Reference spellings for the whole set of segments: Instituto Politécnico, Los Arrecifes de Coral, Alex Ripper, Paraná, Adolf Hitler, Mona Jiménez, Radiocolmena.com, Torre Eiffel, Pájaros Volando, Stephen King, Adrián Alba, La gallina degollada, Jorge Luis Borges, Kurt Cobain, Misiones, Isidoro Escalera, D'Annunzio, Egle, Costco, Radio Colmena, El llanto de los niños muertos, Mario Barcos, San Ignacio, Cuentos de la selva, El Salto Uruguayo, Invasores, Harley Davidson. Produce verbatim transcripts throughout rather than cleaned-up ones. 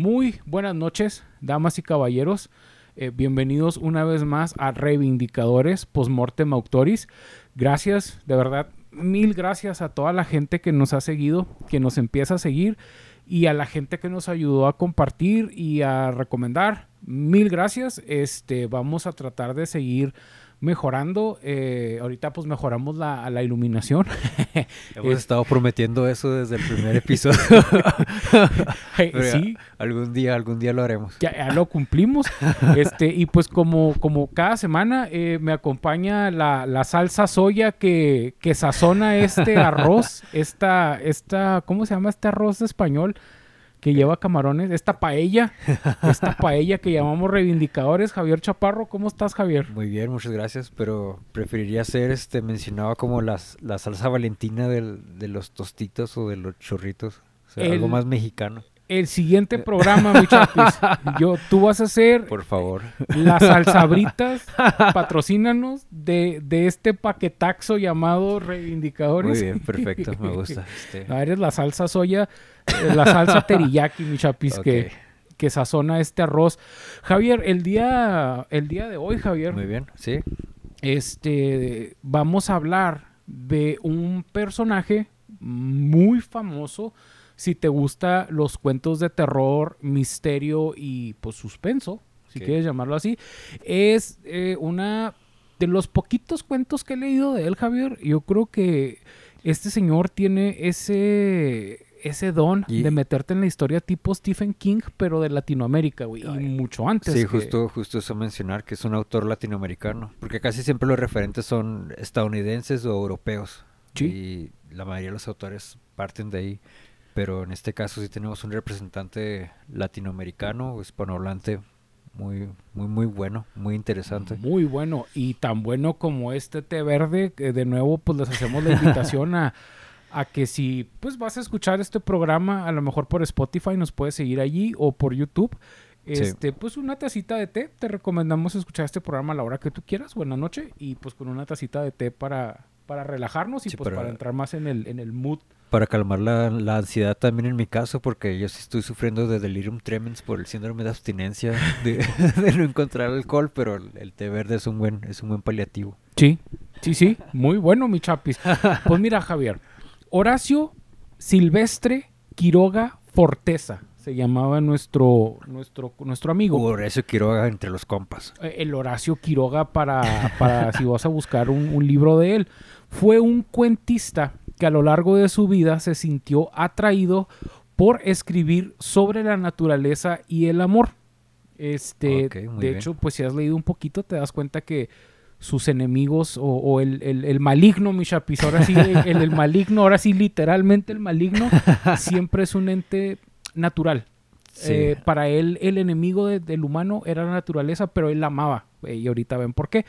Muy buenas noches, damas y caballeros. Eh, bienvenidos una vez más a Reivindicadores Postmortem Autoris. Gracias, de verdad, mil gracias a toda la gente que nos ha seguido, que nos empieza a seguir, y a la gente que nos ayudó a compartir y a recomendar. Mil gracias. Este, vamos a tratar de seguir mejorando. Eh, ahorita pues mejoramos la, la iluminación. Hemos eh, estado prometiendo eso desde el primer episodio. Sí. Algún día, algún día lo haremos. Ya, ya lo cumplimos. Este, y pues como, como cada semana eh, me acompaña la, la salsa soya que, que sazona este arroz. Esta, esta, ¿cómo se llama este arroz de español? Que lleva camarones, esta paella, esta paella que llamamos Reivindicadores. Javier Chaparro, ¿cómo estás, Javier? Muy bien, muchas gracias, pero preferiría ser este mencionado como las, la salsa valentina del, de los tostitos o de los chorritos, o sea, el, algo más mexicano. El siguiente programa, mi chapis, yo, tú vas a hacer... Por favor. Las salsabritas, patrocínanos de, de este paquetaxo llamado Reivindicadores. Muy bien, perfecto, me gusta. Este. A ver, es la salsa soya... La salsa teriyaki, mi chapis, okay. que, que sazona este arroz. Javier, el día, el día de hoy, Javier. Muy bien, sí. Este, vamos a hablar de un personaje muy famoso. Si te gustan los cuentos de terror, misterio y pues suspenso, si okay. quieres llamarlo así. Es eh, una de los poquitos cuentos que he leído de él, Javier. Yo creo que este señor tiene ese... ese don y... de meterte en la historia tipo Stephen King, pero de Latinoamérica, güey, y mucho antes. Sí, que... justo, justo eso mencionar, que es un autor latinoamericano, porque casi siempre los referentes son estadounidenses o europeos, ¿sí? Y la mayoría de los autores parten de ahí, pero en este caso sí tenemos un representante latinoamericano o hispanohablante muy, muy, muy bueno, muy interesante. Muy bueno, y tan bueno como este té verde, que de nuevo pues les hacemos la invitación a... a que si pues vas a escuchar este programa a lo mejor por Spotify, nos puedes seguir allí, o por YouTube, este sí. pues una tacita de té, te recomendamos escuchar este programa a la hora que tú quieras, buena noche, y pues con una tacita de té para, para relajarnos y sí, pues para, para entrar más en el, en el mood. Para calmar la, la ansiedad también en mi caso, porque yo sí estoy sufriendo de delirium tremens por el síndrome de abstinencia de, de no encontrar alcohol, pero el, el té verde es un buen, es un buen paliativo. Sí, sí, sí, muy bueno, mi chapis. Pues mira, Javier, Horacio Silvestre Quiroga Forteza se llamaba nuestro, nuestro, nuestro amigo. Horacio Quiroga entre los compas. El Horacio Quiroga para, para si vas a buscar un, un libro de él. Fue un cuentista que a lo largo de su vida se sintió atraído por escribir sobre la naturaleza y el amor. Este, okay, de bien. Hecho, pues si has leído un poquito te das cuenta que sus enemigos o, o el, el, el maligno, mi chapis, ahora sí, el, el maligno, ahora sí, literalmente el maligno, siempre es un ente natural. Sí. Eh, para él, el enemigo de, del humano era la naturaleza, pero él la amaba. Eh, y ahorita ven por qué.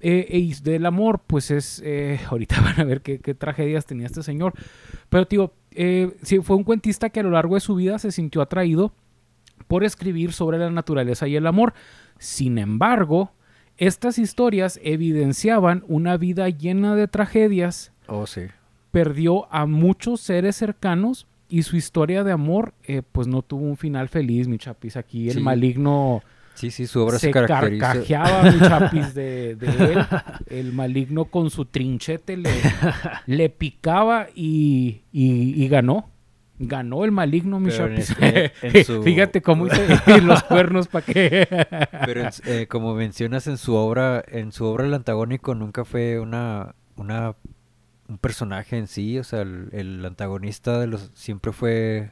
Eh, eh, del amor, pues es... Eh, ahorita van a ver qué, qué tragedias tenía este señor. Pero, tío, eh, sí, fue un cuentista que a lo largo de su vida se sintió atraído por escribir sobre la naturaleza y el amor. Sin embargo... estas historias evidenciaban una vida llena de tragedias. Oh, sí. Perdió a muchos seres cercanos y su historia de amor, eh, pues no tuvo un final feliz, mi chapis. Aquí el sí. maligno sí, sí, su obra se carcajeaba, mi chapis, de, de él. El maligno con su trinchete le, le picaba y, y, y ganó. Ganó el maligno, mi chapis. En, en su... Fíjate cómo hice los cuernos para que... Pero eh, como mencionas, en su obra, en su obra el antagónico nunca fue una, una un personaje en sí, o sea, el, el antagonista de los siempre fue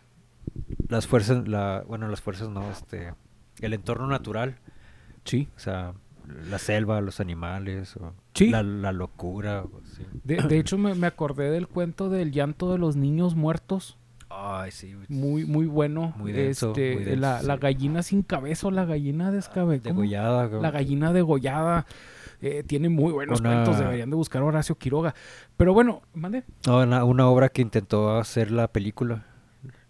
las fuerzas, la bueno, las fuerzas no, este, el entorno natural. Sí. O sea, la selva, los animales, o sí. la, la locura. O sí. de, de hecho, me, me acordé del cuento del llanto de los niños muertos. Ay, sí. Muy, muy bueno. Muy denso, este, muy denso, la, sí. la gallina sin cabeza o la gallina descabezada. Degollada. ¿Cómo? La gallina degollada. Eh, tiene muy buenos una... cuentos. Deberían de buscar a Horacio Quiroga. Pero bueno, mande. Una, una obra que intentó hacer la película.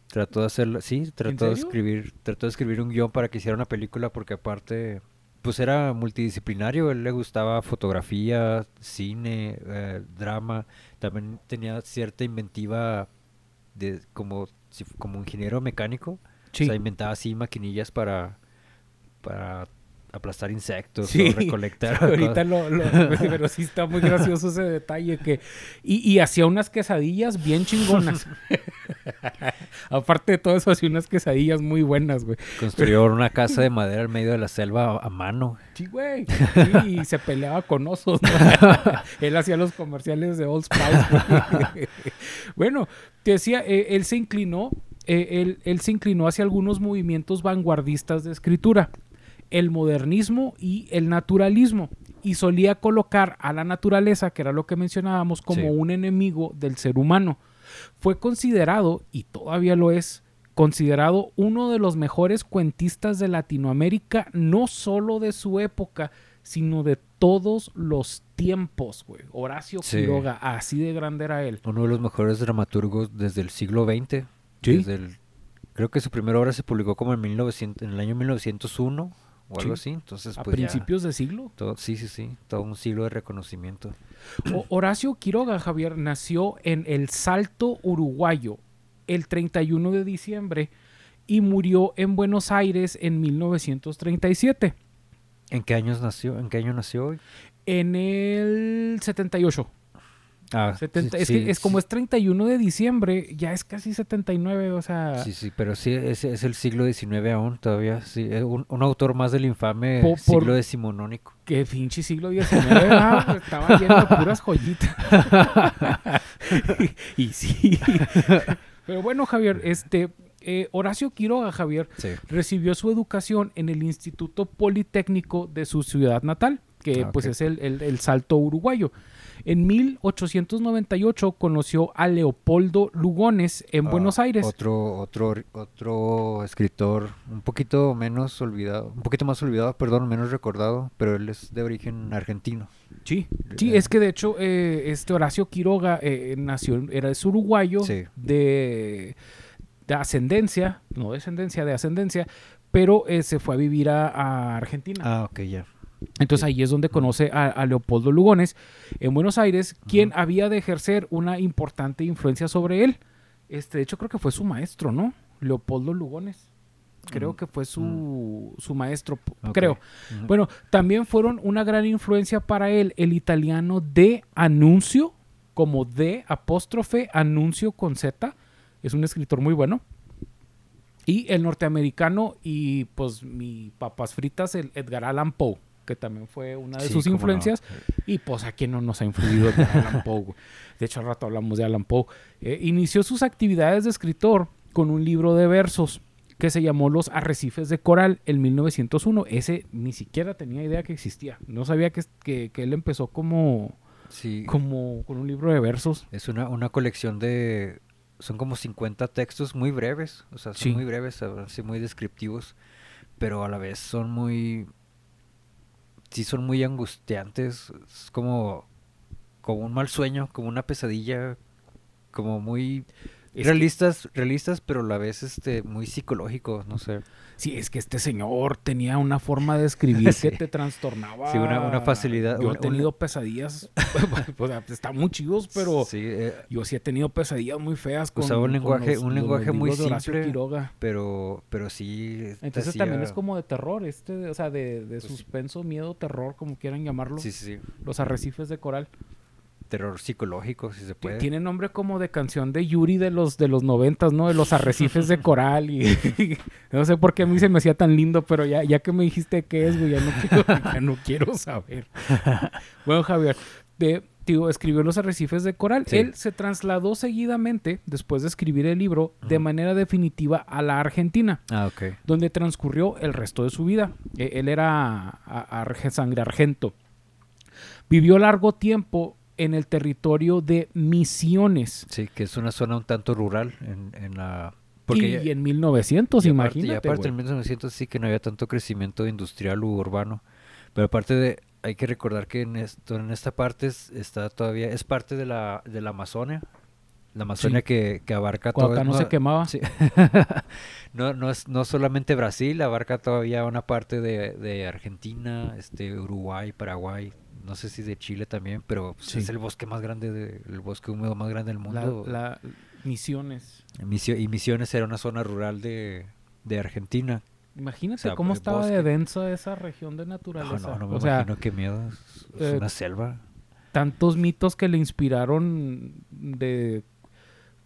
Trató de hacerla, sí, trató de escribir, trató de escribir un guión para que hiciera una película, porque aparte, pues era multidisciplinario. Él le gustaba fotografía, cine, eh, drama. También tenía cierta inventiva. De, como, como ingeniero mecánico, Sí. O sea, inventaba así maquinillas para, para aplastar insectos, sí, o recolectar. Sí, ahorita lo, lo... Pero sí está muy gracioso ese detalle que... Y, y hacía unas quesadillas bien chingonas. Aparte de todo eso, hacía unas quesadillas muy buenas, güey. Construyó una casa de madera en medio de la selva a, a mano. Sí, güey. Sí, y se peleaba con osos, ¿no? Él hacía los comerciales de Old Spice. Bueno, te decía, eh, él se inclinó... Eh, él, él se inclinó hacia algunos movimientos vanguardistas de escritura, el modernismo y el naturalismo, y solía colocar a la naturaleza, que era lo que mencionábamos, como sí. un enemigo del ser humano. Fue considerado, y todavía lo es, considerado uno de los mejores cuentistas de Latinoamérica, no solo de su época, sino de todos los tiempos, güey. Horacio sí. Quiroga, así de grande era él. Uno de los mejores dramaturgos desde el siglo veinte. ¿Sí? Desde el, creo que su primera obra se publicó como en, mil novecientos, en el año mil novecientos uno o algo sí. así. Entonces, pues, ¿a principios ya, de siglo? Todo, sí, sí, sí. Todo un siglo de reconocimiento. O, Horacio Quiroga, Javier, nació en El Salto Uruguayo el treinta y uno de diciembre y murió en Buenos Aires en mil novecientos treinta y siete. ¿En qué años nació? ¿En qué año nació hoy? En el setenta y ocho. Ah, setenta, sí, es que sí, es como es treinta y uno de diciembre, ya es casi setenta y nueve, o sea... Sí, sí, pero sí, es, es el siglo diecinueve aún todavía, sí, es un, un autor más del infame por, siglo decimonónico. Que pinche siglo diecinueve, ah, estaba lleno de puras joyitas. y, y sí. Pero bueno, Javier, este... Eh, Horacio Quiroga, Javier, sí. recibió su educación en el Instituto Politécnico de su ciudad natal, que ah, pues okay. es el, el, el Salto Uruguayo. En mil ochocientos noventa y ocho conoció a Leopoldo Lugones en ah, Buenos Aires. Otro, otro, otro escritor un poquito menos olvidado, un poquito más olvidado, perdón, menos recordado, pero él es de origen argentino. Sí, sí, eh, es que de hecho eh, este Horacio Quiroga eh, nació, era es uruguayo sí. de, de ascendencia, no descendencia, de ascendencia, pero eh, se fue a vivir a, a Argentina. Ah, ok, ya. Yeah. Entonces ahí es donde conoce a, a Leopoldo Lugones en Buenos Aires, quien uh-huh. había de ejercer una importante influencia sobre él. Este, de hecho creo que fue su maestro, ¿no? Leopoldo Lugones. Creo uh-huh. que fue su, uh-huh. su maestro, okay. creo. Uh-huh. Bueno, también fueron una gran influencia para él el italiano D'Annunzio, como D apóstrofe Annunzio con Z. Es un escritor muy bueno. Y el norteamericano y pues mi papas fritas, el Edgar Allan Poe, que también fue una de sí, sus influencias, no. y pues a quién no nos ha influido Allan Poe. De hecho, al rato hablamos de Allan Poe. Eh, inició sus actividades de escritor con un libro de versos que se llamó Los Arrecifes de Coral en mil novecientos uno. Ese ni siquiera tenía idea que existía. No sabía que, que, que él empezó como, sí. como con un libro de versos. Es una, una colección de... Son como cincuenta textos muy breves, o sea, son sí. muy breves, así muy descriptivos, pero a la vez son muy... Sí, son muy angustiantes, es como, como un mal sueño, como una pesadilla, como muy es realistas, que... realistas, pero a la vez este, muy psicológicos, no sé. Sí, es que este señor tenía una forma de escribir sí. que te trastornaba. Sí, una, una facilidad. Yo una, he tenido una... pesadillas, o sea, están muy chidos, pero sí, eh, yo sí he tenido pesadillas muy feas. Con, usaba un lenguaje, los, un lenguaje muy simple, pero, pero sí. Entonces hacía... también es como de terror, este, o sea, de, de suspenso, miedo, terror, como quieran llamarlo. Sí, sí. Los Arrecifes de Coral. Terror psicológico, si se puede. Tiene nombre como de canción de Yuri de los de los noventas, ¿no? De Los Arrecifes de Coral y, y no sé por qué a mí se me hacía tan lindo, pero ya, ya que me dijiste qué es, güey, ya no quiero, ya no quiero saber. Bueno, Javier, de, tío, escribió Los Arrecifes de Coral. Sí. Él se trasladó seguidamente, después de escribir el libro, uh-huh. de manera definitiva a la Argentina. Ah, ok. Donde transcurrió el resto de su vida. Eh, él era a, a, sangre argento. Vivió largo tiempo en el territorio de Misiones. Sí, que es una zona un tanto rural. En, en la, porque y, ya, y en mil novecientos, y aparte, imagínate. Y aparte en mil novecientos sí que no había tanto crecimiento industrial u urbano. Pero aparte de, hay que recordar que en, esto, en esta parte es, está todavía, es parte de la, de la Amazonia. La Amazonia sí. que, que abarca todo. Cuando acá no se quemaba. Sí. no, no, es, no solamente Brasil, abarca todavía una parte de, de Argentina, este, Uruguay, Paraguay. No sé si de Chile también, pero sí. es el bosque más grande, de, el bosque húmedo más grande del mundo. La, la Misiones. Misio, y Misiones era una zona rural de, de Argentina. Imagínate, o sea, cómo estaba bosque. De densa esa región de naturaleza. No, no, no me o imagino, sea, qué miedo. Es eh, una selva. Tantos mitos que le inspiraron de...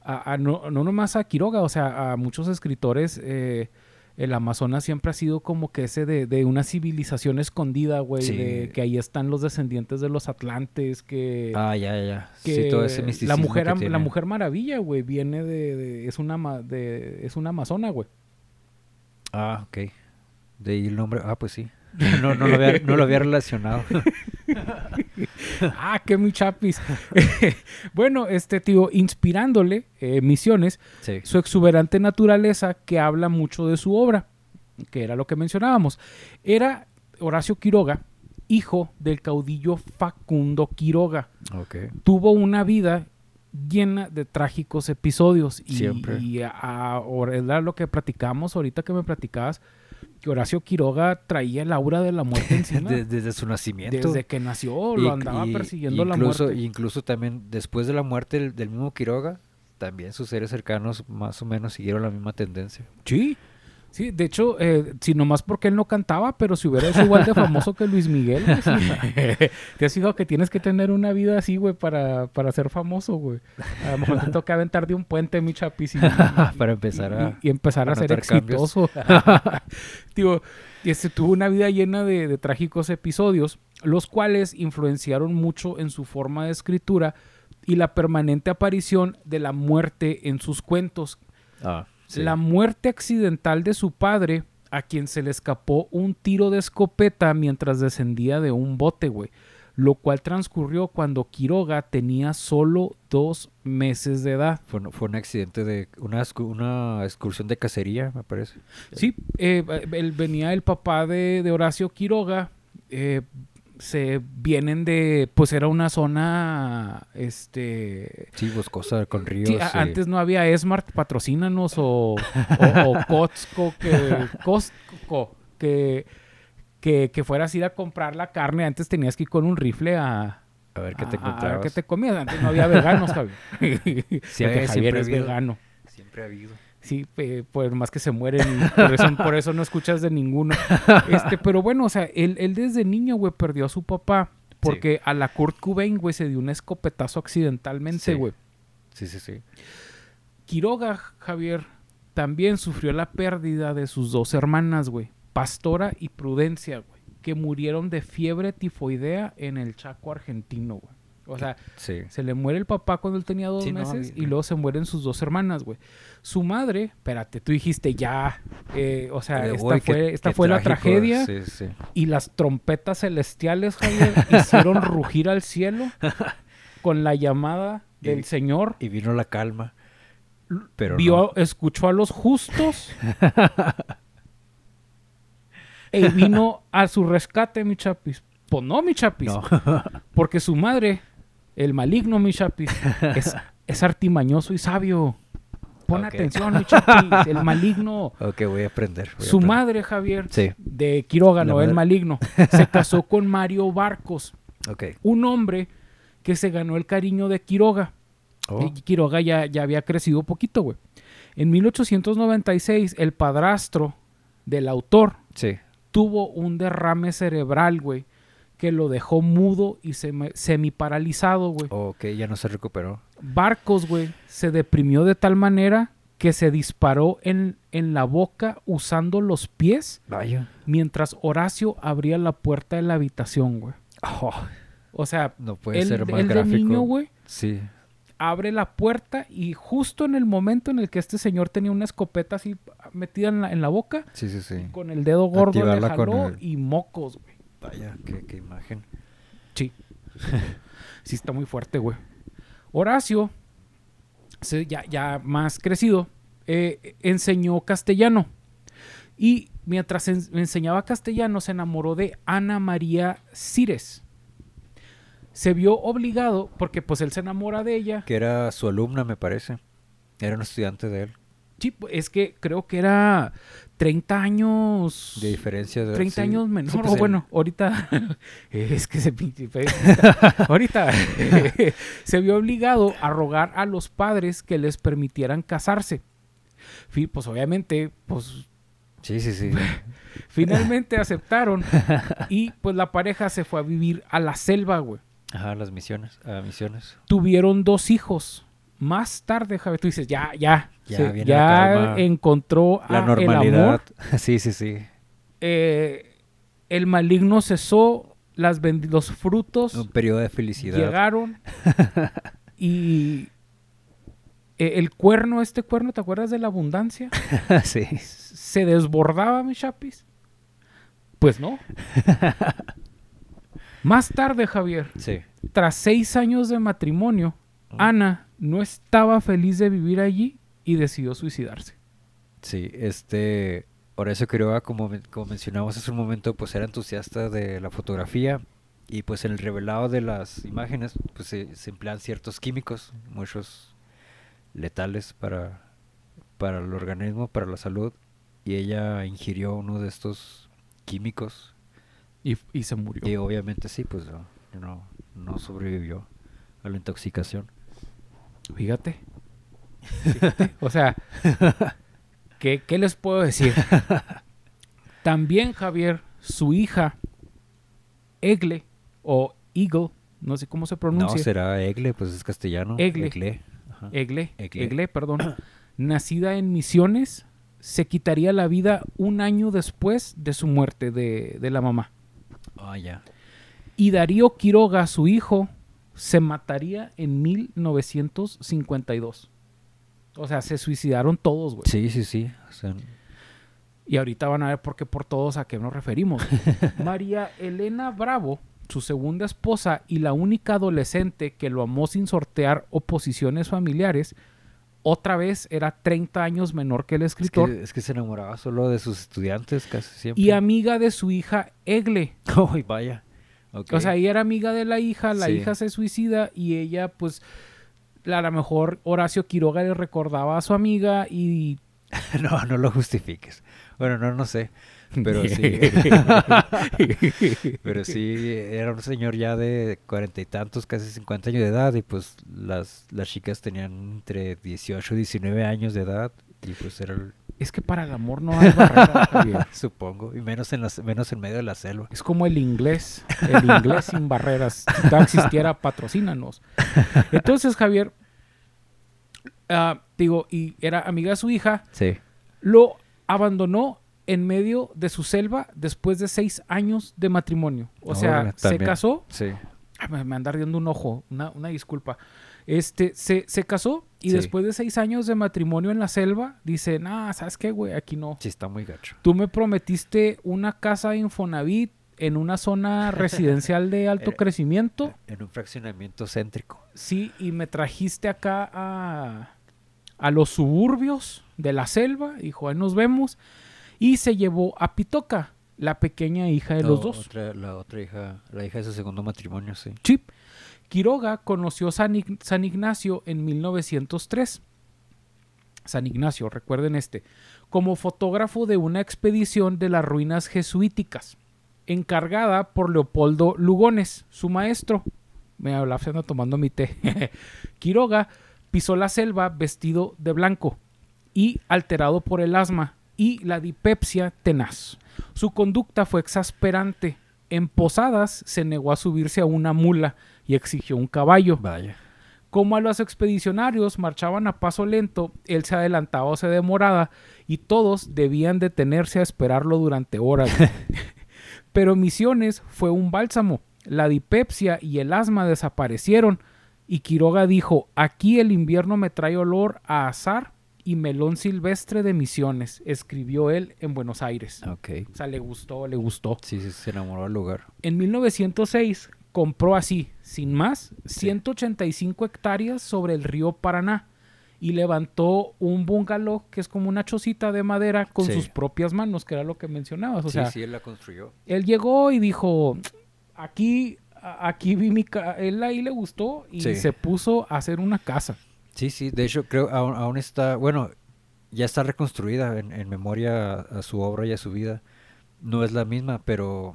A, a, no, no nomás a Quiroga, o sea, a muchos escritores... Eh, el Amazonas siempre ha sido como que ese de, de una civilización escondida, güey, sí. de que ahí están los descendientes de los atlantes, que... Ah, ya, ya, que sí, todo ese misticismo. La mujer, que tiene. La Mujer Maravilla, güey, viene de... de es una de, es una amazona, güey. Ah, ok. De ahí el nombre... Ah, pues sí. No, no, lo, había, no lo había relacionado. Ah, qué mi chapis. Bueno, este tío, inspirándole eh, Misiones, sí. su exuberante naturaleza que habla mucho de su obra, que era lo que mencionábamos. Era Horacio Quiroga, hijo del caudillo Facundo Quiroga. Okay. Tuvo una vida llena de trágicos episodios. Y, Siempre. Y a, a, a lo que platicamos ahorita que me platicabas, que Horacio Quiroga traía el aura de la muerte encima. Desde, desde su nacimiento. Desde que nació, lo y, andaba y, persiguiendo incluso, la muerte. Incluso también después de la muerte del, del mismo Quiroga, también sus seres cercanos más o menos siguieron la misma tendencia. Sí, sí, de hecho, eh, si nomás porque él no cantaba, pero si hubiera sido igual de famoso que Luis Miguel. ¿Sí? Te has fijado que tienes que tener una vida así, güey, para, para ser famoso, güey. A lo mejor te toca aventar de un puente, mi chapis. Y, para empezar y, a... Y, y empezar a ser exitoso. Digo, este, tuvo una vida llena de, de trágicos episodios, los cuales influenciaron mucho en su forma de escritura y la permanente aparición de la muerte en sus cuentos. Ah. Sí. La muerte accidental de su padre, a quien se le escapó un tiro de escopeta mientras descendía de un bote, güey. Lo cual transcurrió cuando Quiroga tenía solo dos meses de edad. Fue, fue un accidente de una, una excursión de cacería, me parece. Sí, eh, él, venía el papá de, de Horacio Quiroga. Eh, se vienen de, pues era una zona, este... Sí, boscosa, con ríos. Sí, sí. Antes no había Esmart, patrocínanos, o, o, o Costco, que, Costco, que, que, que fueras a ir a comprar la carne. Antes tenías que ir con un rifle a... A ver qué te encontrabas. A ver qué te comías. Antes no había veganos, Javier. Sí, Javier siempre es habido, vegano. Siempre ha habido. Sí, eh, pues más que se mueren, por eso, por eso no escuchas de ninguno. Este, pero bueno, o sea, él, él desde niño, güey, perdió a su papá porque sí. a la Kurt Cobain, güey, se dio un escopetazo accidentalmente, güey. Sí. sí, sí, sí. Quiroga, Javier, también sufrió la pérdida de sus dos hermanas, güey, Pastora y Prudencia, güey, que murieron de fiebre tifoidea en el Chaco Argentino, güey. O sea, sí. se le muere el papá cuando él tenía dos sí, meses no, y luego se mueren sus dos hermanas, güey. Su madre, espérate, tú dijiste ya, eh, o sea, eh, esta boy, fue, qué, esta qué fue trágico, la tragedia sí, sí. y las trompetas celestiales, Javier, hicieron rugir al cielo con la llamada del y, Señor. Y vino la calma, pero vio, no. Escuchó a los justos y vino a su rescate, mi chapis. Pues no, mi chapis, no. porque su madre... El maligno, mi chapis, es, es artimañoso y sabio. Pon okay. atención, mi chapis, el maligno. Ok, voy a aprender. Voy Su a aprender. madre, Javier, sí. de Quiroga, no, el maligno, se casó con Mario Barcos, okay. un hombre que se ganó el cariño de Quiroga. Oh. Quiroga ya, ya había crecido poquito, güey. En mil ochocientos noventa y seis, el padrastro del autor sí. tuvo un derrame cerebral, güey. Que lo dejó mudo y semi, semi paralizado, güey. Ok, ya no se recuperó. Barcos, güey, se deprimió de tal manera que se disparó en, en la boca usando los pies. Vaya. Mientras Horacio abría la puerta de la habitación, güey. Oh, o sea, no puede él, ser más él gráfico. De niño, güey, sí. abre la puerta y justo en el momento en el que este señor tenía una escopeta así metida en la, en la boca, sí, sí, sí. con el dedo gordo le jaló el... y mocos, güey. Vaya, qué, qué imagen. Sí. Sí está muy fuerte, güey. Horacio, ya, ya más crecido, eh, enseñó castellano. Y mientras en, enseñaba castellano, se enamoró de Ana María Cires. Se vio obligado, porque pues él se enamora de ella. Que era su alumna, me parece. Era un estudiante de él. Sí, es que creo que era... treinta años... De diferencia. De, treinta sí. años menor. Sí, pues o el... bueno, ahorita... es que se... ahorita se vio obligado a rogar a los padres que les permitieran casarse. Pues obviamente, pues Sí, sí, sí. Finalmente aceptaron y pues la pareja se fue a vivir a la selva, güey. Ajá, a las misiones, a misiones. Tuvieron dos hijos. Más tarde, Javier, tú dices, ya, ya. Ya, sí, viene ya la calma, encontró la a, normalidad. El amor. Sí, sí, sí. Eh, el maligno cesó, las bend- los frutos. Un periodo de felicidad. Llegaron y... El cuerno, este cuerno, ¿te acuerdas de la abundancia? Sí. ¿Se desbordaba, mi chapis? Pues no. Más tarde, Javier, sí, tras seis años de matrimonio, mm. Ana no estaba feliz de vivir allí y decidió suicidarse. Sí, este... Horacio Quiroga, como, como mencionamos hace un momento, pues era entusiasta de la fotografía. Y pues en el revelado de las imágenes, pues se, se emplean ciertos químicos, muchos... letales para, para el organismo, para la salud, y ella ingirió uno de estos químicos y, y se murió. Y obviamente sí, pues no, no, no sobrevivió a la intoxicación. Fíjate, fíjate. O sea, ¿qué, qué les puedo decir? También, Javier, su hija Egle o Eagle, no sé cómo se pronuncia. No, será Egle, pues es castellano. Egle, Egle. Egle, Egle, Egle, perdón, nacida en Misiones, se quitaría la vida un año después de su muerte de, de la mamá. Oh, yeah. Y Darío Quiroga, su hijo, se mataría en mil novecientos cincuenta y dos. O sea, se suicidaron todos, güey. Sí, sí, sí. O sea... Y ahorita van a ver por qué, por todos, a qué nos referimos. María Elena Bravo, su segunda esposa y la única adolescente que lo amó sin sortear oposiciones familiares, otra vez era treinta años menor que el escritor. Es que, es que se enamoraba solo de sus estudiantes casi siempre. Y amiga de su hija Egle. ¡Ay, oh, vaya! Okay. O sea, ella era amiga de la hija, la sí. hija se suicida y ella, pues, a lo mejor Horacio Quiroga le recordaba a su amiga y... No, no lo justifiques. Bueno, no, no sé. Pero sí. Pero sí, era un señor ya de cuarenta y tantos, casi cincuenta años de edad. Y pues las, las chicas tenían entre dieciocho y diecinueve años de edad. Y pues era el... Es que para el amor no hay barrera. Supongo. Y menos en, las, menos en medio de la selva. Es como el inglés. El inglés sin barreras. Si no existiera, patrocínanos. Entonces, Javier, uh, digo, y era amiga de su hija. Sí. Lo abandonó en medio de su selva después de seis años de matrimonio. O oh, sea, también. Se casó. Sí. Ay, me, me anda ardiendo un ojo. Una, una disculpa. Este, se, se casó y sí. después de seis años de matrimonio en la selva, dice, nah, ¿sabes qué, güey? Aquí no. Sí, está muy gacho. Tú me prometiste una casa de Infonavit en una zona residencial de alto en, crecimiento. En un fraccionamiento céntrico. Sí, y me trajiste acá a, a los suburbios de la selva. Dijo, ahí nos vemos. Y se llevó a Pitoca, la pequeña hija de no, los dos. Otra, la otra hija, la hija de su segundo matrimonio, sí. Sí. Quiroga conoció San, Ign- San Ignacio en mil novecientos tres. San Ignacio, recuerden este. Como fotógrafo de una expedición de las ruinas jesuíticas, encargada por Leopoldo Lugones, su maestro. Me hablaba tomando mi té. Quiroga pisó la selva vestido de blanco y alterado por el asma y la dipepsia tenaz. Su conducta fue exasperante. En posadas se negó a subirse a una mula y exigió un caballo. Vaya. Como a los expedicionarios marchaban a paso lento, él se adelantaba o se demoraba y todos debían detenerse a esperarlo durante horas. Pero Misiones fue un bálsamo. La dipepsia y el asma desaparecieron y Quiroga dijo, aquí el invierno me trae olor a azar y melón silvestre de Misiones, escribió él en Buenos Aires. Okay. O sea, le gustó, le gustó. Sí, sí, se enamoró del lugar. En mil novecientos seis compró así, sin más, sí. ciento ochenta y cinco hectáreas sobre el río Paraná y levantó un bungalow que es como una chocita de madera con sí. sus propias manos, que era lo que mencionabas. O sí, sea, sí, él la construyó. Él llegó y dijo, aquí, aquí vi mi casa, él ahí le gustó y sí. se puso a hacer una casa. Sí, sí, de hecho creo aún, aún está, bueno, ya está reconstruida en, en memoria a, a su obra y a su vida. No es la misma, pero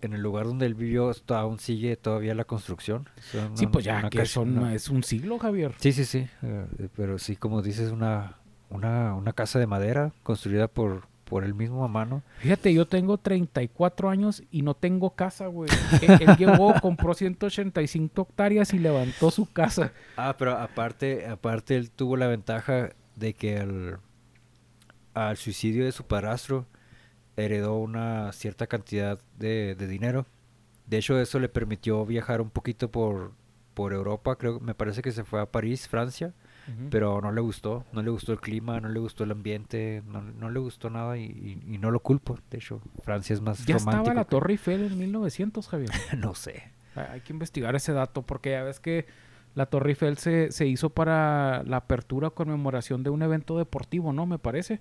en el lugar donde él vivió está, aún sigue todavía la construcción. Una, sí, pues ya que son, una, es un siglo, Javier. Sí, sí, sí, uh, pero sí, como dices, una, una, una casa de madera construida por, por el mismo Amano. Fíjate, yo tengo treinta y cuatro años y no tengo casa, güey. Él, él llegó, compró ciento ochenta y cinco hectáreas y levantó su casa. Ah, pero aparte, aparte él tuvo la ventaja de que al, al suicidio de su padrastro heredó una cierta cantidad de, de dinero. De hecho, eso le permitió viajar un poquito por, por Europa. Creo, me parece que se fue a París, Francia. Uh-huh. Pero no le gustó, no le gustó el clima, no le gustó el ambiente, no, no le gustó nada y, y, y no lo culpo. De hecho, Francia es más romántico. ¿Ya estaba la Torre Eiffel en mil novecientos, Javier? No sé. Hay que investigar ese dato porque ya ves que la Torre Eiffel se, se hizo para la apertura o conmemoración de un evento deportivo, ¿no? Me parece.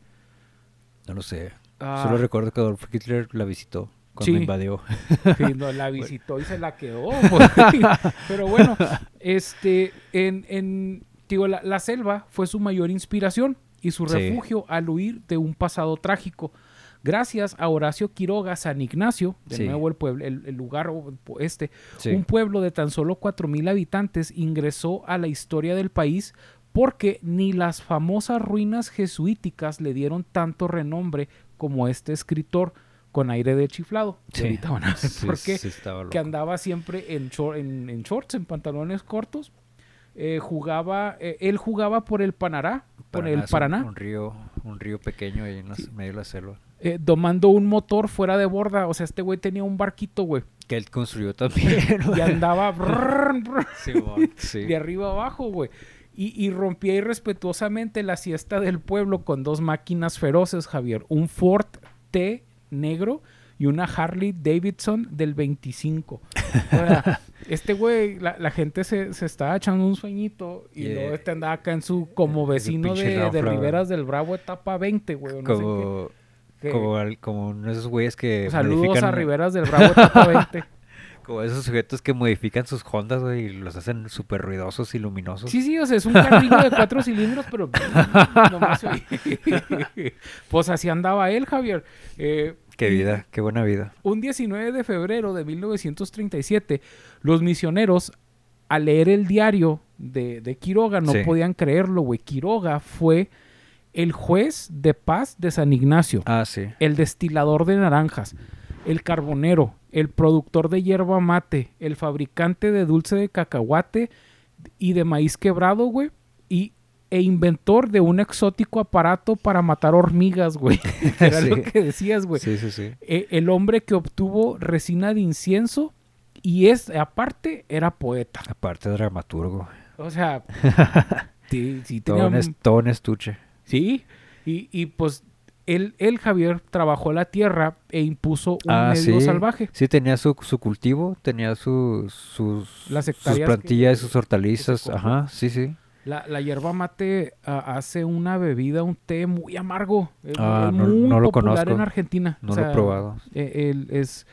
No lo sé. Ah. Solo recuerdo que Adolf Hitler la visitó. Cuando sí. invadió. Sí, no, la visitó bueno. y se la quedó. Porque, pero bueno, este, en, en digo, la, la selva fue su mayor inspiración y su refugio sí. al huir de un pasado trágico. Gracias a Horacio Quiroga, San Ignacio, de sí. nuevo el, pueblo, el, el lugar este, sí. un pueblo de tan solo cuatro mil habitantes ingresó a la historia del país porque ni las famosas ruinas jesuíticas le dieron tanto renombre como este escritor con aire de chiflado. Sí. Ahorita van a ver sí, por qué. Sí, que andaba siempre en, short, en, en shorts, en pantalones cortos. Eh, jugaba, eh, él jugaba por el Paraná, por el Paraná. Un, un río, un río pequeño ahí en la, sí. medio de la selva. Eh, domando un motor fuera de borda. O sea, este güey tenía un barquito, güey. Que él construyó también. Y andaba brrr, brrr, sí, bueno, sí. de arriba abajo, güey. Y, y rompía irrespetuosamente la siesta del pueblo con dos máquinas feroces, Javier. Un Ford T negro y una Harley Davidson del veinticinco. O sea, este güey, la, la gente se, se estaba echando un sueñito y yeah. luego este andaba acá en su, como vecino de, de Riberas del Bravo, etapa veinte, güey. No como, sé qué, como, al, como uno de esos güeyes que saludos modifican... a Riberas del Bravo, etapa veinte. Como esos sujetos que modifican sus Hondas, güey, y los hacen súper ruidosos y luminosos. Sí, sí, o sea, es un carrillo de cuatro cilindros, pero... nomás oí. Pues así andaba él, Javier. Eh... Qué vida, qué buena vida. Un diecinueve de febrero de mil novecientos treinta y siete, los misioneros, al leer el diario de, de Quiroga, no sí. podían creerlo, güey. Quiroga fue el juez de paz de San Ignacio. Ah, sí. El destilador de naranjas, el carbonero, el productor de hierba mate, el fabricante de dulce de cacahuate y de maíz quebrado, güey. Y... e inventor de un exótico aparato para matar hormigas, güey. Era sí. lo que decías, güey. Sí, sí, sí. Eh, el hombre que obtuvo resina de incienso y es, aparte, era poeta. Aparte, dramaturgo. O sea, sí, sí, tenía... todo, un est- todo un estuche. Sí, y, y pues él, él, Javier, trabajó la tierra e impuso un ah, medio sí. salvaje. Sí, tenía su, su cultivo, tenía su, sus, Las sus plantillas y sus hortalizas. Ajá, sí, sí. La, la hierba mate uh, hace una bebida, un té muy amargo. Ah, es muy no, no lo popular conozco. En Argentina. No o sea, lo he probado. Eh, él es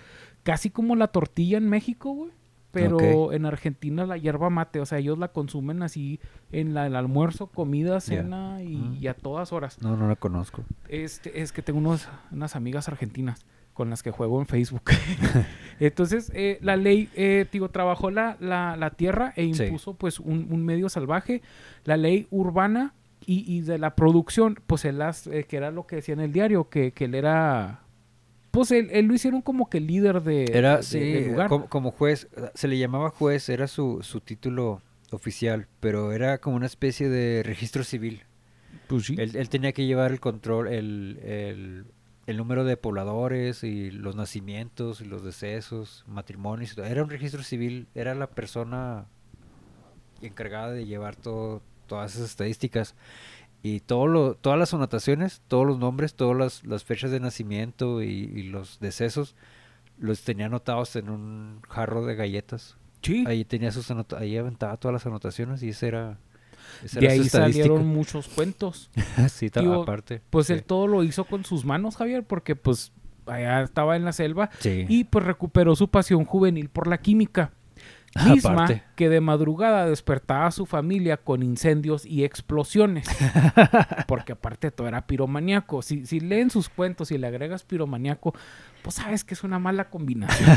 casi como la tortilla en México, güey. Pero okay. en Argentina la hierba mate, o sea, ellos la consumen así en la, el almuerzo, comida, cena yeah. y, mm. y a todas horas. No, no la conozco. Este, es que tengo unos, unas amigas argentinas con las que juego en Facebook. Entonces, eh, la ley, eh, digo, trabajó la, la, la tierra e impuso, sí. pues, un, un medio salvaje. La ley urbana y, y de la producción, pues, él las, eh, que era lo que decía en el diario, que, que él era... Pues, él, él lo hicieron como que líder de, era, de, sí, del lugar. Como, como juez, se le llamaba juez, era su, su título oficial, pero era como una especie de registro civil. Pues, sí. Él, él tenía que llevar el control, el... el el número de pobladores y los nacimientos y los decesos, matrimonios y todo. Era un registro civil, era la persona encargada de llevar todo, todas esas estadísticas y todo lo, todas las anotaciones, todos los nombres, todas las, las fechas de nacimiento y, y los decesos los tenía anotados en un jarro de galletas. Sí. Ahí tenía sus anota- ahí aventaba todas las anotaciones y ese era... De ahí salieron muchos cuentos. Sí, t- Digo, aparte. Pues sí. él todo lo hizo con sus manos, Javier, porque pues allá estaba en la selva sí. y pues recuperó su pasión juvenil por la química. Misma aparte. Que de madrugada despertaba a su familia con incendios y explosiones. Porque aparte todo era piromaníaco. Si, si leen sus cuentos y le agregas piromaníaco, pues sabes que es una mala combinación.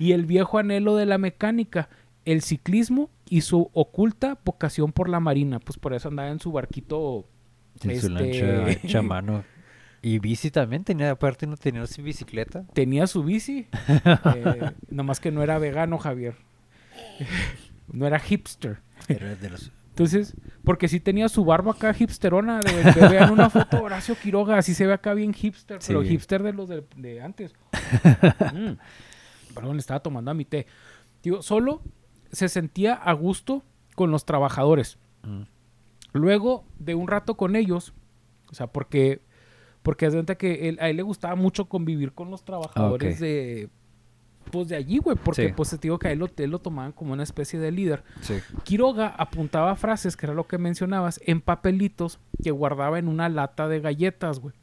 Y el viejo anhelo de la mecánica, el ciclismo y su oculta vocación por la marina. Pues por eso andaba en su barquito... En este... su lancha hecha a mano. ¿Y bici también? ¿Tenía, aparte no tenía su bicicleta? Tenía su bici, eh, nomás que no era vegano, Javier. No era hipster. Era de los... Entonces, porque sí tenía su barba acá hipsterona, de, de vean una foto de Horacio Quiroga, así se ve acá bien hipster, sí, pero bien hipster de los de, de antes. mm. Perdón, le estaba tomando a mi té. Digo, solo se sentía a gusto con los trabajadores. Mm. Luego de un rato con ellos, o sea, porque... Porque haz de cuenta que él, a él le gustaba mucho convivir con los trabajadores, okay, de, pues de allí, güey. Porque, sí, pues te digo que a él lo, él lo tomaban como una especie de líder. Sí. Quiroga apuntaba frases, que era lo que mencionabas, en papelitos que guardaba en una lata de galletas, güey.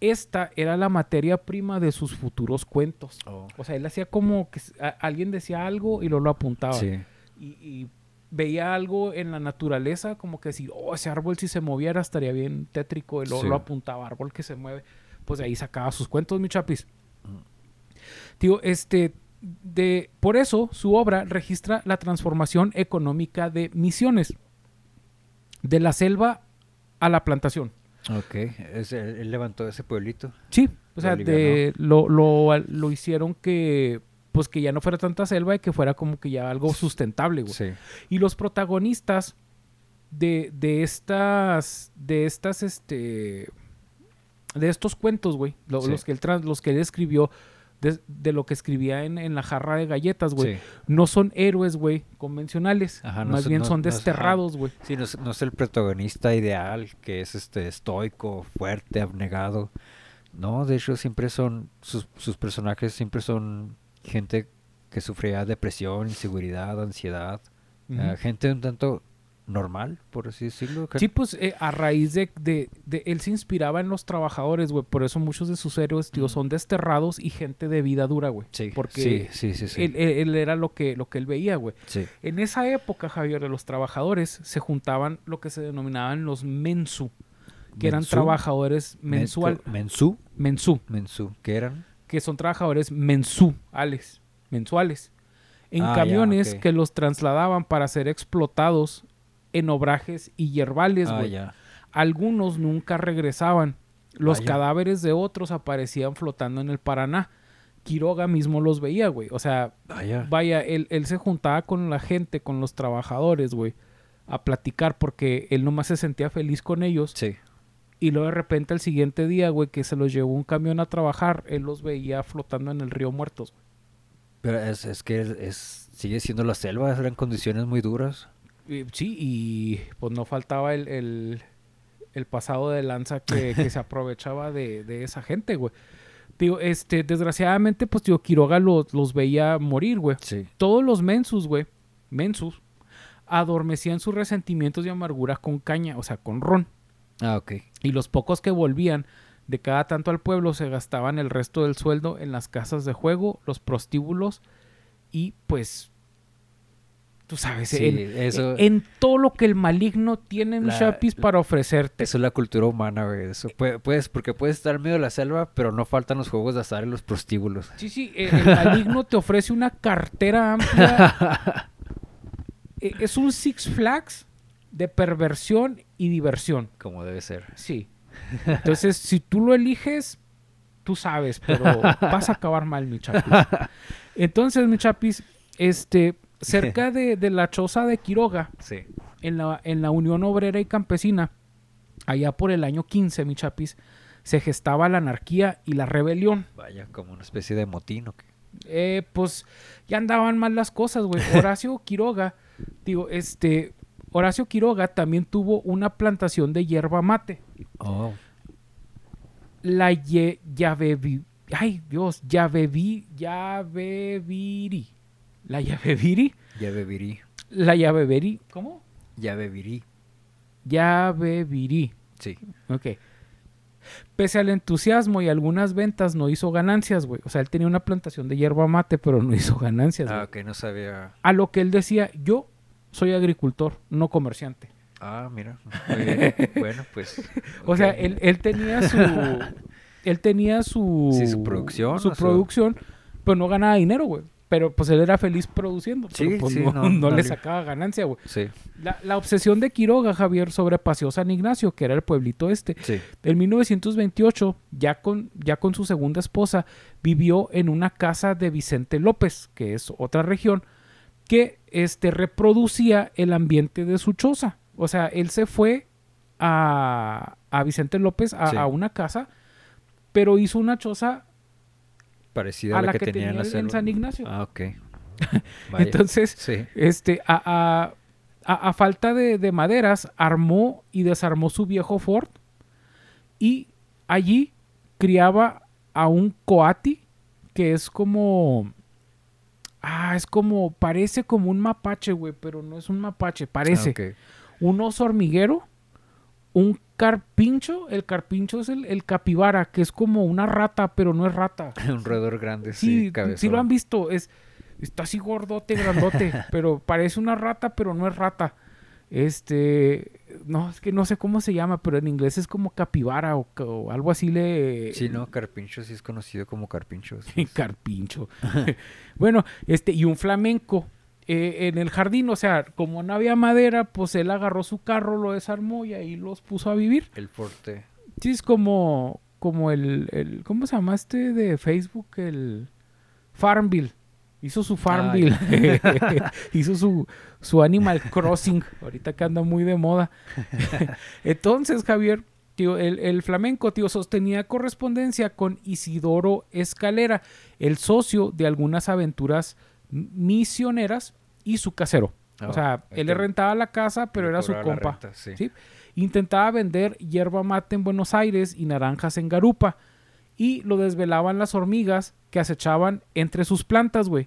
Esta era la materia prima de sus futuros cuentos. Oh. O sea, él hacía como que a, alguien decía algo y luego lo apuntaba. Sí. Y, y veía algo en la naturaleza, como que si, oh, ese árbol si se moviera estaría bien tétrico, y luego sí, lo apuntaba, árbol que se mueve, pues de ahí sacaba sus cuentos, mi chapis. Mm. Tío, este, de, por eso su obra registra la transformación económica de Misiones, de la selva a la plantación. Ok, es, él levantó ese pueblito. Sí, o sea, de, lo, lo, lo hicieron que... pues que ya no fuera tanta selva y que fuera como que ya algo sustentable, güey. Sí. Y los protagonistas de, de estas, de estas, este, de estos cuentos, güey, lo, sí, los que él trans, los que él escribió, de, de lo que escribía en, en la jarra de galletas, güey, sí, no son héroes, güey, convencionales. Ajá, no, más son, bien no, son desterrados, güey. No, sí, no es, no es el protagonista ideal, que es este estoico, fuerte, abnegado. No, de hecho siempre son, sus, sus personajes siempre son gente que sufría depresión, inseguridad, ansiedad, uh-huh, uh, gente un tanto normal, por así decirlo. Sí, pues eh, a raíz de, de, de... él se inspiraba en los trabajadores, güey, por eso muchos de sus héroes, tío, son desterrados y gente de vida dura, güey. Sí, porque sí, sí, sí, sí. Él, él, él era lo que, lo que él veía, güey. Sí. En esa época, Javier, de los trabajadores se juntaban lo que se denominaban los mensu, que eran trabajadores mensual... ¿Mensu? Mensu. Mensu, ¿qué eran? Que son trabajadores mensuales, mensuales, en ah, camiones, yeah, okay, que los trasladaban para ser explotados en obrajes y yerbales, güey. Ah, yeah. Algunos nunca regresaban. Los ah, yeah. cadáveres de otros aparecían flotando en el Paraná. Quiroga mismo los veía, güey. O sea, ah, yeah. vaya, él, él se juntaba con la gente, con los trabajadores, güey, a platicar porque él nomás se sentía feliz con ellos. Sí. Y luego de repente el siguiente día, güey, que se los llevó un camión a trabajar, él los veía flotando en el río muertos, güey. Pero es, es que es, sigue siendo la selva, eran condiciones muy duras. Y, sí, y pues no faltaba el, el, el pasado de lanza que, que se aprovechaba de, de esa gente, güey. Digo, este, desgraciadamente, pues, tío, Quiroga los, los veía morir, güey. Sí. Todos los mensus, güey, mensus, adormecían sus resentimientos y amarguras con caña, o sea, con ron. Ah, okay. Y los pocos que volvían de cada tanto al pueblo se gastaban el resto del sueldo en las casas de juego, los prostíbulos y pues, tú sabes, sí, en, eso, en todo lo que el maligno tiene en Chapis para ofrecerte. Eso es la cultura humana, güey. Eso puede, puedes, porque puedes estar en medio de la selva, pero no faltan los juegos de azar y los prostíbulos. Sí, sí, el, el maligno te ofrece una cartera amplia. Es un Six Flags de perversión y diversión. Como debe ser. Sí. Entonces, si tú lo eliges, tú sabes, pero vas a acabar mal, mi chapis. Entonces, mi chapis, este, cerca de, de la choza de Quiroga, sí, en la, en la Unión Obrera y Campesina, allá por el año quince, mi chapis, se gestaba la anarquía y la rebelión. Vaya, como una especie de motín, ¿o qué? Eh, pues, ya andaban mal las cosas, güey. Horacio Quiroga, digo, este... Horacio Quiroga también tuvo una plantación de hierba mate. Oh. La ye, Yabebirí. Ay, Dios. Yabebirí. Yabebirí. La Yabebirí. Yabebirí. La Yabebirí. ¿Cómo? Yabebirí. Yabebirí. Sí. Ok. Pese al entusiasmo y algunas ventas, no hizo ganancias, güey. O sea, él tenía una plantación de hierba mate, pero no hizo ganancias. Ah, que okay, no sabía. A lo que él decía, yo... soy agricultor, no comerciante. Ah, mira. Muy bien. Bueno, pues. Okay. O sea, él, él tenía su. Él tenía su. Sí, su producción. Su producción, su... pero no ganaba dinero, güey. Pero pues él era feliz produciendo, sí, pero pues sí, no, no, no le sacaba ganancia, güey. Sí. La, la obsesión de Quiroga, Javier, sobrepaseó San Ignacio, que era el pueblito este. Sí. En mil novecientos veintiocho, ya con, ya con su segunda esposa, vivió en una casa de Vicente López, que es otra región, que este, reproducía el ambiente de su choza. O sea, él se fue a, a Vicente López, a, sí. a una casa, pero hizo una choza parecida a, a la que, que tenía en, la selva. En San Ignacio. Ah, ok. Entonces, sí. este, a, a, a, a falta de, de maderas, armó y desarmó su viejo Ford y allí criaba a un coati que es como... Ah, es como... Parece como un mapache, güey, pero no es un mapache. Parece. Ah, okay. Un oso hormiguero, un carpincho, el carpincho es el, el capibara, que es como una rata, pero no es rata. Un roedor grande, sí, sí cabezón. Sí lo han visto, es, está así gordote, grandote, pero parece una rata, pero no es rata. Este, no, es que no sé cómo se llama, pero en inglés es como capibara o, o algo así le... Sí, no, carpincho sí es conocido como carpincho. Sí, carpincho. Bueno, este, y un flamenco. Eh, en el jardín, o sea, como no había madera, pues él agarró su carro, lo desarmó y ahí los puso a vivir. El Forte. Sí, es como, como el, el, ¿cómo se llama este de Facebook? El Farmville. Hizo su Farmville. Hizo su, su Animal Crossing. Ahorita que anda muy de moda. Entonces, Javier, tío, el, el flamenco, tío, sostenía correspondencia con Isidoro Escalera, el socio de algunas aventuras misioneras y su casero. Oh, o sea, okay. Él le rentaba la casa, pero era su compa. Renta, sí. ¿Sí? Intentaba vender hierba mate en Buenos Aires y naranjas en Garupa. Y lo desvelaban las hormigas que acechaban entre sus plantas, güey.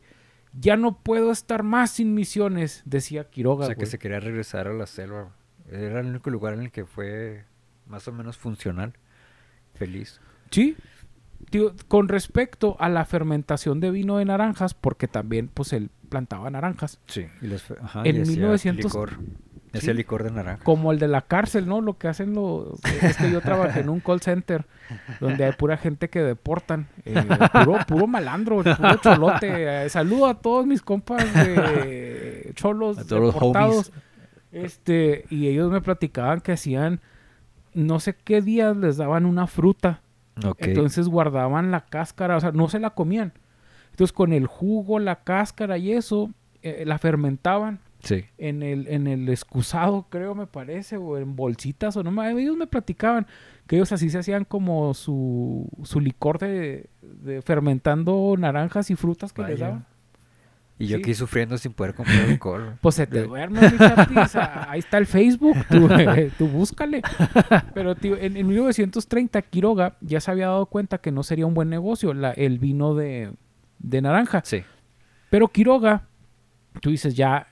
Ya no puedo estar más sin Misiones, decía Quiroga. O sea, güey, que se quería regresar a la selva. Era el único lugar en el que fue más o menos funcional. Feliz. Sí. Tío, con respecto a la fermentación de vino de naranjas, porque también pues él plantaba naranjas. Sí, y les fue, ajá, en y hacía mil novecientos licor, ¿sí? Hacía licor de naranja. Como el de la cárcel, ¿no? Lo que hacen los... Es que yo trabajé en un call center donde hay pura gente que deportan. Eh, puro, puro malandro, puro cholote. Eh, saludo a todos mis compas de cholos deportados. Este, y ellos me platicaban que hacían... No sé qué días les daban una fruta. Okay. Entonces guardaban la cáscara, o sea, no se la comían. Entonces con el jugo, la cáscara y eso, eh, la fermentaban. Sí. En el, en el excusado, creo, me parece, o en bolsitas, o no. Ellos me platicaban que ellos así se hacían como su, su licor de, de fermentando naranjas y frutas que Vaya. les daban. Y yo sí. aquí sufriendo sin poder comprar alcohol. Pues se te duerme, mi chatis. Ahí está el Facebook. Tú, eh, tú búscale. Pero, tío, en, en mil novecientos treinta, Quiroga ya se había dado cuenta que no sería un buen negocio la, el vino de, de naranja. Sí. Pero Quiroga, tú dices, ya,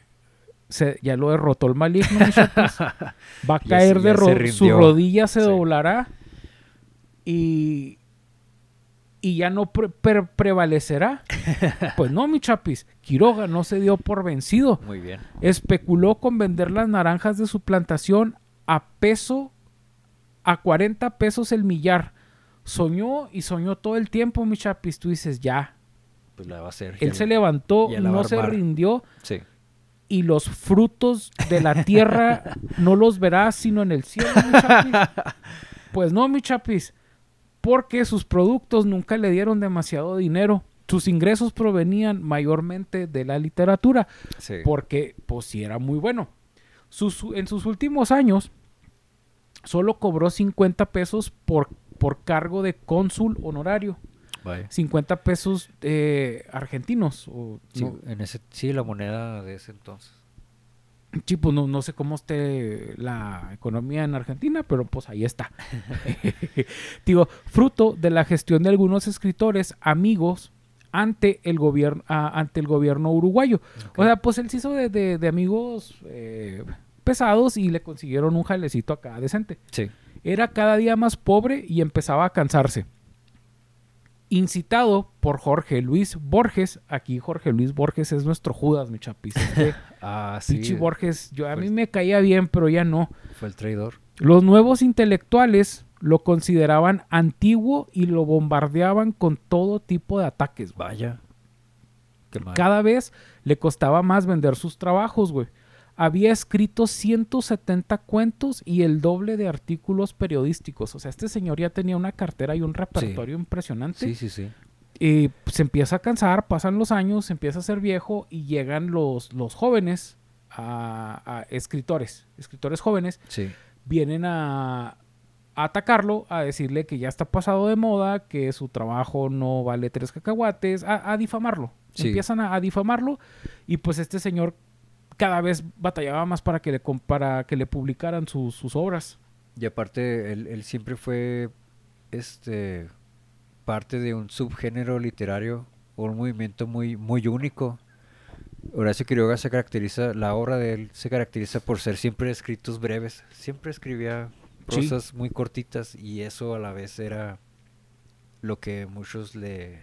se, ya lo derrotó el maligno, mi chatis. Va a caer de ro- su rodilla, se sí. doblará. Y... y ya no pre- pre- prevalecerá. Pues no, mi chapis. Quiroga no se dio por vencido. Muy bien. Especuló con vender las naranjas de su plantación a peso, a cuarenta pesos el millar. Soñó y soñó todo el tiempo, mi chapis. Tú dices, ya. Pues la va a hacer. Él se levantó, no se rindió. Sí. Y los frutos de la tierra no los verás sino en el cielo, mi chapis. Pues no, mi chapis. Porque sus productos nunca le dieron demasiado dinero. Sus ingresos provenían mayormente de la literatura. Sí. Porque, pues, sí era muy bueno. Sus, en sus últimos años, solo cobró cincuenta pesos por, por cargo de cónsul honorario. Vaya. cincuenta pesos eh, argentinos. O, sí, no, en ese, sí, la moneda de ese entonces. Sí, pues, no, no sé cómo esté la economía en Argentina, pero pues ahí está. Digo, fruto de la gestión de algunos escritores amigos ante el gobierno a, ante el gobierno uruguayo. Okay. O sea, pues él se hizo de, de, de amigos eh, pesados y le consiguieron un jalecito acá decente. Sí. Era cada día más pobre y empezaba a cansarse. Incitado por Jorge Luis Borges. Aquí Jorge Luis Borges es nuestro Judas, mi chapis. Ah, sí. Pichi Borges, yo, a mí me caía bien, pero ya no. Fue el traidor. Los nuevos intelectuales lo consideraban antiguo y lo bombardeaban con todo tipo de ataques. Vaya. que vale. Cada vez le costaba más vender sus trabajos, güey. Había escrito ciento setenta cuentos y el doble de artículos periodísticos. O sea, este señor ya tenía una cartera y un repertorio sí. impresionante. Sí, sí, sí. Eh, se empieza a cansar, pasan los años, se empieza a ser viejo y llegan los, los jóvenes, a, a escritores, escritores jóvenes, sí. vienen a, a atacarlo, a decirle que ya está pasado de moda, que su trabajo no vale tres cacahuates, a, a difamarlo. Sí. Empiezan a, a difamarlo y pues este señor cada vez batallaba más para que le, para que le publicaran su, sus obras. Y aparte, él, él siempre fue... este parte de un subgénero literario, un movimiento muy, muy único. Horacio Quiroga se caracteriza, la obra de él se caracteriza por ser siempre escritos breves. Siempre escribía prosas sí. muy cortitas y eso a la vez era lo que muchos le,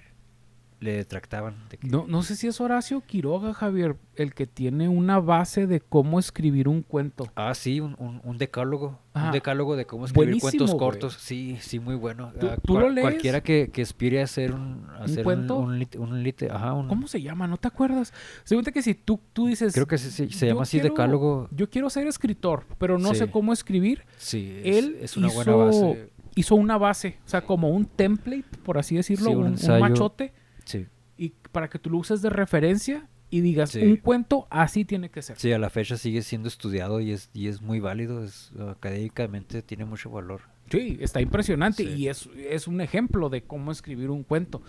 le detractaban. De que... no, no sé si es Horacio Quiroga, Javier, el que tiene una base de cómo escribir un cuento. Ah, sí, un, un, un decálogo. Ajá. Un decálogo de cómo escribir buenísimo, cuentos cortos, güey. Sí, sí, muy bueno. ¿Tú, ah, ¿tú lo lees? Cualquiera que, que aspire a hacer un... A ¿Un hacer cuento? Un, un lit, un lit, ajá, un... ¿Cómo se llama? ¿No te acuerdas? Según que si tú, tú dices... Creo que se, se, se llama así, quiero, decálogo... Yo quiero ser escritor, pero no sí. sé cómo escribir. Sí, es, Él es una hizo, buena base. Hizo una base, o sea, como un template, por así decirlo, sí, un, un, un machote. Sí. Y para que tú lo uses de referencia... y digas, sí. un cuento así tiene que ser. Sí, a la fecha sigue siendo estudiado y es, y es muy válido, es, académicamente tiene mucho valor. Sí, está impresionante sí. y es, es un ejemplo de cómo escribir un cuento.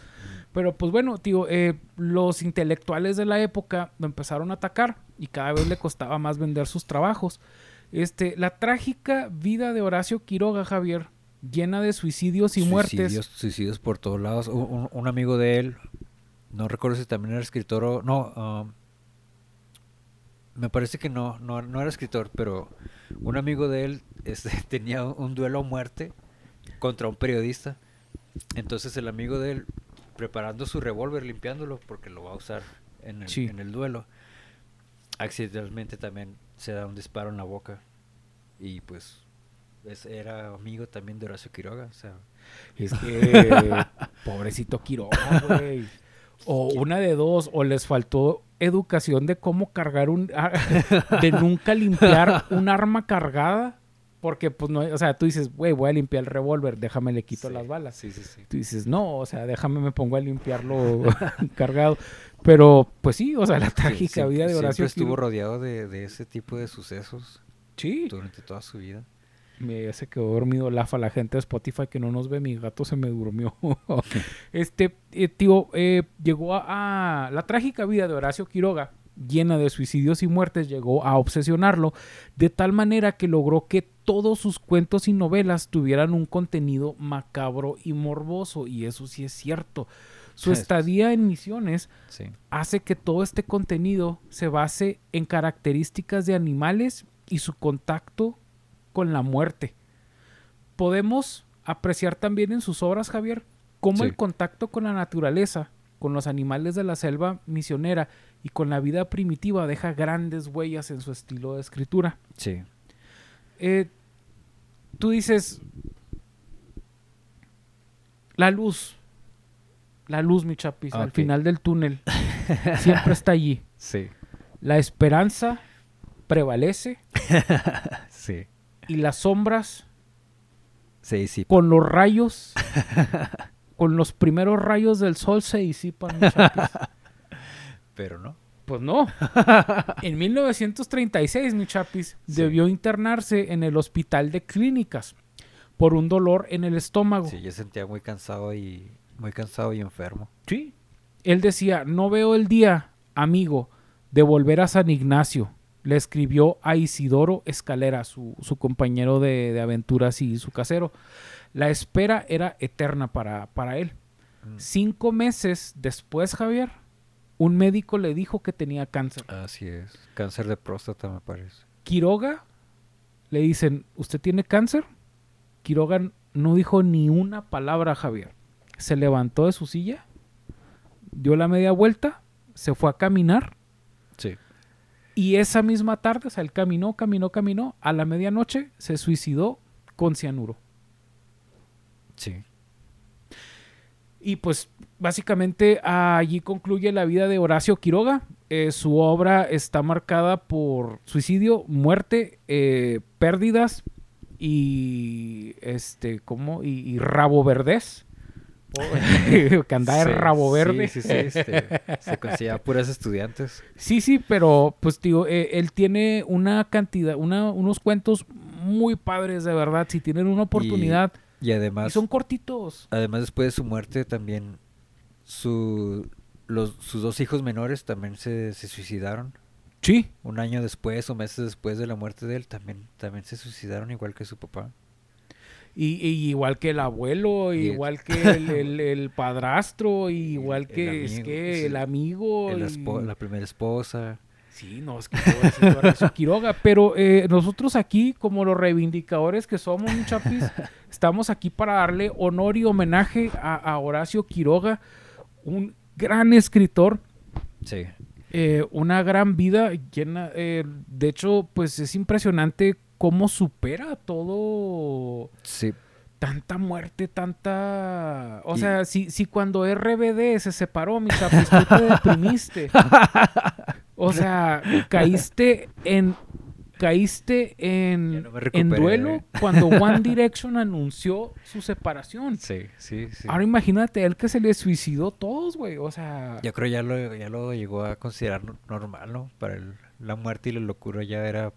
Pero pues bueno, tío, eh, los intelectuales de la época lo empezaron a atacar y cada vez le costaba más vender sus trabajos. Este, la trágica vida de Horacio Quiroga, Javier, llena de suicidios y suicidios, muertes. Suicidios por todos lados. Un, un, un amigo de él... No recuerdo si también era escritor o... No, um, me parece que no, no, no era escritor, pero un amigo de él este, tenía un duelo a muerte contra un periodista. Entonces el amigo de él, preparando su revólver, limpiándolo, porque lo va a usar en el, sí. en el duelo, accidentalmente también se da un disparo en la boca. Y pues es, era amigo también de Horacio Quiroga. O sea. Es que... pobrecito Quiroga, güey. O una de dos, o les faltó educación de cómo cargar un... de nunca limpiar un arma cargada. Porque, pues, no... O sea, tú dices, güey, voy a limpiar el revólver, déjame le quito sí, las balas. Sí, sí, sí. Tú dices, no, o sea, déjame me pongo a limpiarlo cargado. Pero, pues sí, o sea, la trágica sí, vida de Horacio... Siempre estuvo Quiroga. rodeado de, de ese tipo de sucesos. Sí. Durante toda su vida. Mira, ya se quedó dormido Lafa, la gente de Spotify que no nos ve, mi gato se me durmió. Este, eh, tío, eh, llegó a, a... La trágica vida de Horacio Quiroga, llena de suicidios y muertes, llegó a obsesionarlo de tal manera que logró que todos sus cuentos y novelas tuvieran un contenido macabro y morboso, y eso sí es cierto. Su estadía en Misiones sí. hace que todo este contenido se base en características de animales y su contacto con la muerte. Podemos apreciar también en sus obras, Javier, cómo sí. el contacto con la naturaleza, con los animales de la selva misionera y con la vida primitiva deja grandes huellas en su estilo de escritura. Sí. Eh, tú dices, la luz, la luz, mi chapis, okay. al final del túnel, siempre está allí. Sí. La esperanza prevalece. sí. Y las sombras se disipan. Con los rayos, con los primeros rayos del sol se disipan. Muchachos. Pero no. Pues no. En mil novecientos treinta y seis, mi chapis, sí. debió internarse en el hospital de clínicas por un dolor en el estómago. Sí, yo sentía muy cansado y muy cansado y enfermo. Sí. Él decía, no veo el día, amigo, de volver a San Ignacio. Le escribió a Isidoro Escalera, su, su compañero de, de aventuras y su casero. La espera era eterna para, para él. Mm. Cinco meses después, Javier, un médico le dijo que tenía cáncer. Así es, cáncer de próstata me parece. Quiroga, le dicen, ¿usted tiene cáncer? Quiroga no dijo ni una palabra, Javier. Se levantó de su silla, dio la media vuelta, se fue a caminar. Sí. Y esa misma tarde, o sea, él caminó, caminó, caminó. A la medianoche se suicidó con cianuro. Sí. Y pues básicamente allí concluye la vida de Horacio Quiroga. Eh, su obra está marcada por suicidio, muerte, eh, pérdidas y este cómo y, y rabo verdez. Que andaba sí, de rabo verde. Sí, sí, sí, este, se consideraba puras estudiantes. Sí, sí, pero pues tío, eh, él tiene una cantidad, una, unos cuentos muy padres, de verdad. Si tienen una oportunidad. Y, y además. Y son cortitos. Además, después de su muerte, también su, los, sus dos hijos menores también se, se suicidaron. Sí. Un año después o meses después de la muerte de él, también, también se suicidaron, igual que su papá. Y, y igual que el abuelo, y igual que el, el, el padrastro, y igual que el amigo, es que sí, el amigo el espo- y... la primera esposa. Sí, no, es que todo eso Quiroga. Pero eh, nosotros aquí, como los reivindicadores que somos, chapis, estamos aquí para darle honor y homenaje a, a Horacio Quiroga, un gran escritor. Sí. Eh, una gran vida llena. Eh, de hecho, pues es impresionante cómo supera todo, sí, tanta muerte, tanta... O y... sea, si, si cuando R B D se separó, mi chapis, tú te deprimiste. O sea, caíste en... Caíste en, no recuperé, en duelo cuando One Direction anunció su separación. Sí, sí, sí. Ahora imagínate él que se le suicidó todos, güey. O sea... Yo creo ya lo, ya lo llegó a considerar normal, ¿no? Para él, la muerte y la locura ya era...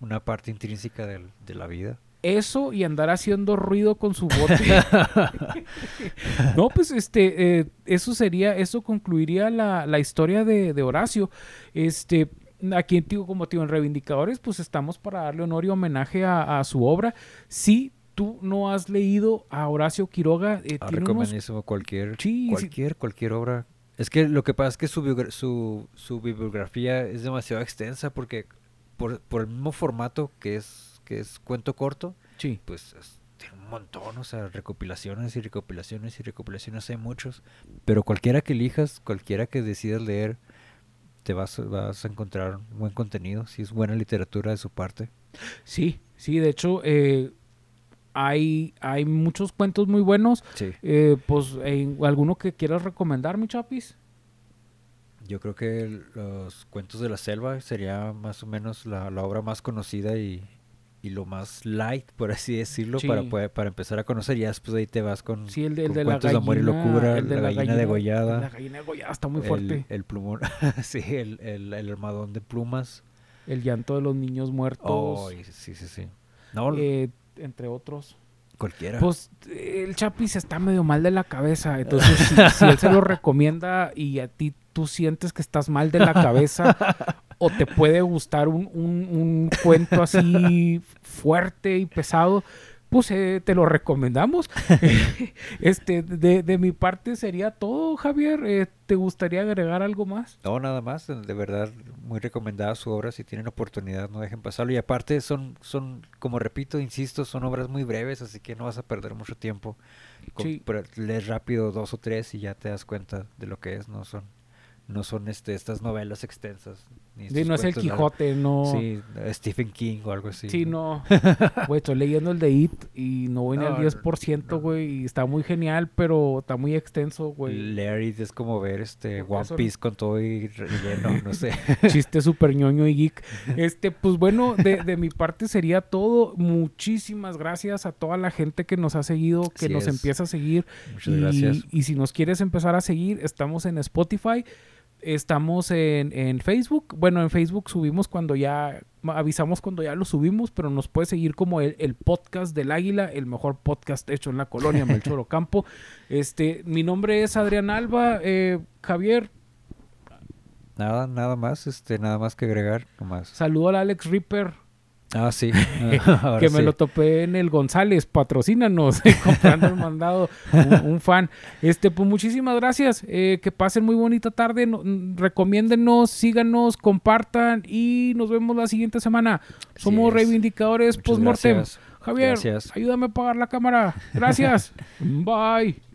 una parte intrínseca de, de la vida. Eso y andar haciendo ruido con su bote. No, pues este, eh, eso sería, eso concluiría la, la historia de, de Horacio. Este, aquí digo, como digo, en Reivindicadores, pues estamos para darle honor y homenaje a, a su obra. Si tú no has leído a Horacio Quiroga, eh, ah, tiene recomendísimo unos... cualquier, sí, cualquier, sí. cualquier obra. Es que lo que pasa es que su, biogra- su, su bibliografía es demasiado extensa porque... Por, por el mismo formato que es que es cuento corto, sí, pues es, tiene un montón, o sea, recopilaciones y recopilaciones y recopilaciones, hay muchos, pero cualquiera que elijas, cualquiera que decidas leer, te vas, vas a encontrar buen contenido, si es buena literatura de su parte. Sí, sí, de hecho, eh, hay, hay muchos cuentos muy buenos, sí. eh, pues eh, ¿alguno que quieras recomendar, mi chapis? Yo creo que los Cuentos de la Selva sería más o menos la, la obra más conocida y, y lo más light, por así decirlo, sí, para poder, para empezar a conocer. Ya después de ahí te vas con, sí, el de, con el de Cuentos de Amor y Locura, el de La, la gallina, gallina degollada. La gallina degollada está muy fuerte. El, el plumón, sí, el, el, el armadón de plumas. El llanto de los niños muertos. Oh, sí, sí, sí. No, eh, entre otros. Cualquiera. Pues el Chapis está medio mal de la cabeza, entonces si, si él se lo recomienda y a ti tú sientes que estás mal de la cabeza o te puede gustar un, un, un cuento así fuerte y pesado, pues eh, te lo recomendamos. Este, de, de mi parte sería todo, Javier. Eh, ¿te gustaría agregar algo más? No, nada más. De verdad, muy recomendada su obra. Si tienen oportunidad, no dejen pasarlo. Y aparte, son, son como repito, insisto, son obras muy breves, así que no vas a perder mucho tiempo. Con, sí. Lees rápido dos o tres y ya te das cuenta de lo que es. No son, no son este, estas novelas extensas. Ni sí, no es el Quijote, no. Sí, Stephen King o algo así. Sí, no. Güey, estoy leyendo el de It y no voy no, ni al diez por ciento, güey. No, no. Y está muy genial, pero está muy extenso, güey. Larry es como ver este One eso? Piece con todo y relleno, no sé. Chiste súper ñoño y geek. Este, pues bueno, de, de mi parte sería todo. Muchísimas gracias a toda la gente que nos ha seguido, que sí nos es. empieza a seguir. Muchas y, gracias. Y si nos quieres empezar a seguir, estamos en Spotify. Estamos en, en Facebook. Bueno, en Facebook subimos cuando ya... Avisamos cuando ya lo subimos, pero nos puede seguir como el, el podcast del Águila, el mejor podcast hecho en la colonia Melchor Ocampo. Este, mi nombre es Adrián Alba. Eh, Javier. Nada, nada más. Este, nada más que agregar. Nomás. Saludo al Alex Ripper. Ah, sí. Ahora que me sí. lo topé en el González. Patrocínanos. Comprando el mandado. Un, un fan. Este, pues muchísimas gracias. Eh, que pasen muy bonita tarde. No, recomiéndennos, síganos, compartan. Y nos vemos la siguiente semana. Somos sí Reivindicadores Postmortem. Javier, gracias. Ayúdame a apagar la cámara. Gracias. Bye.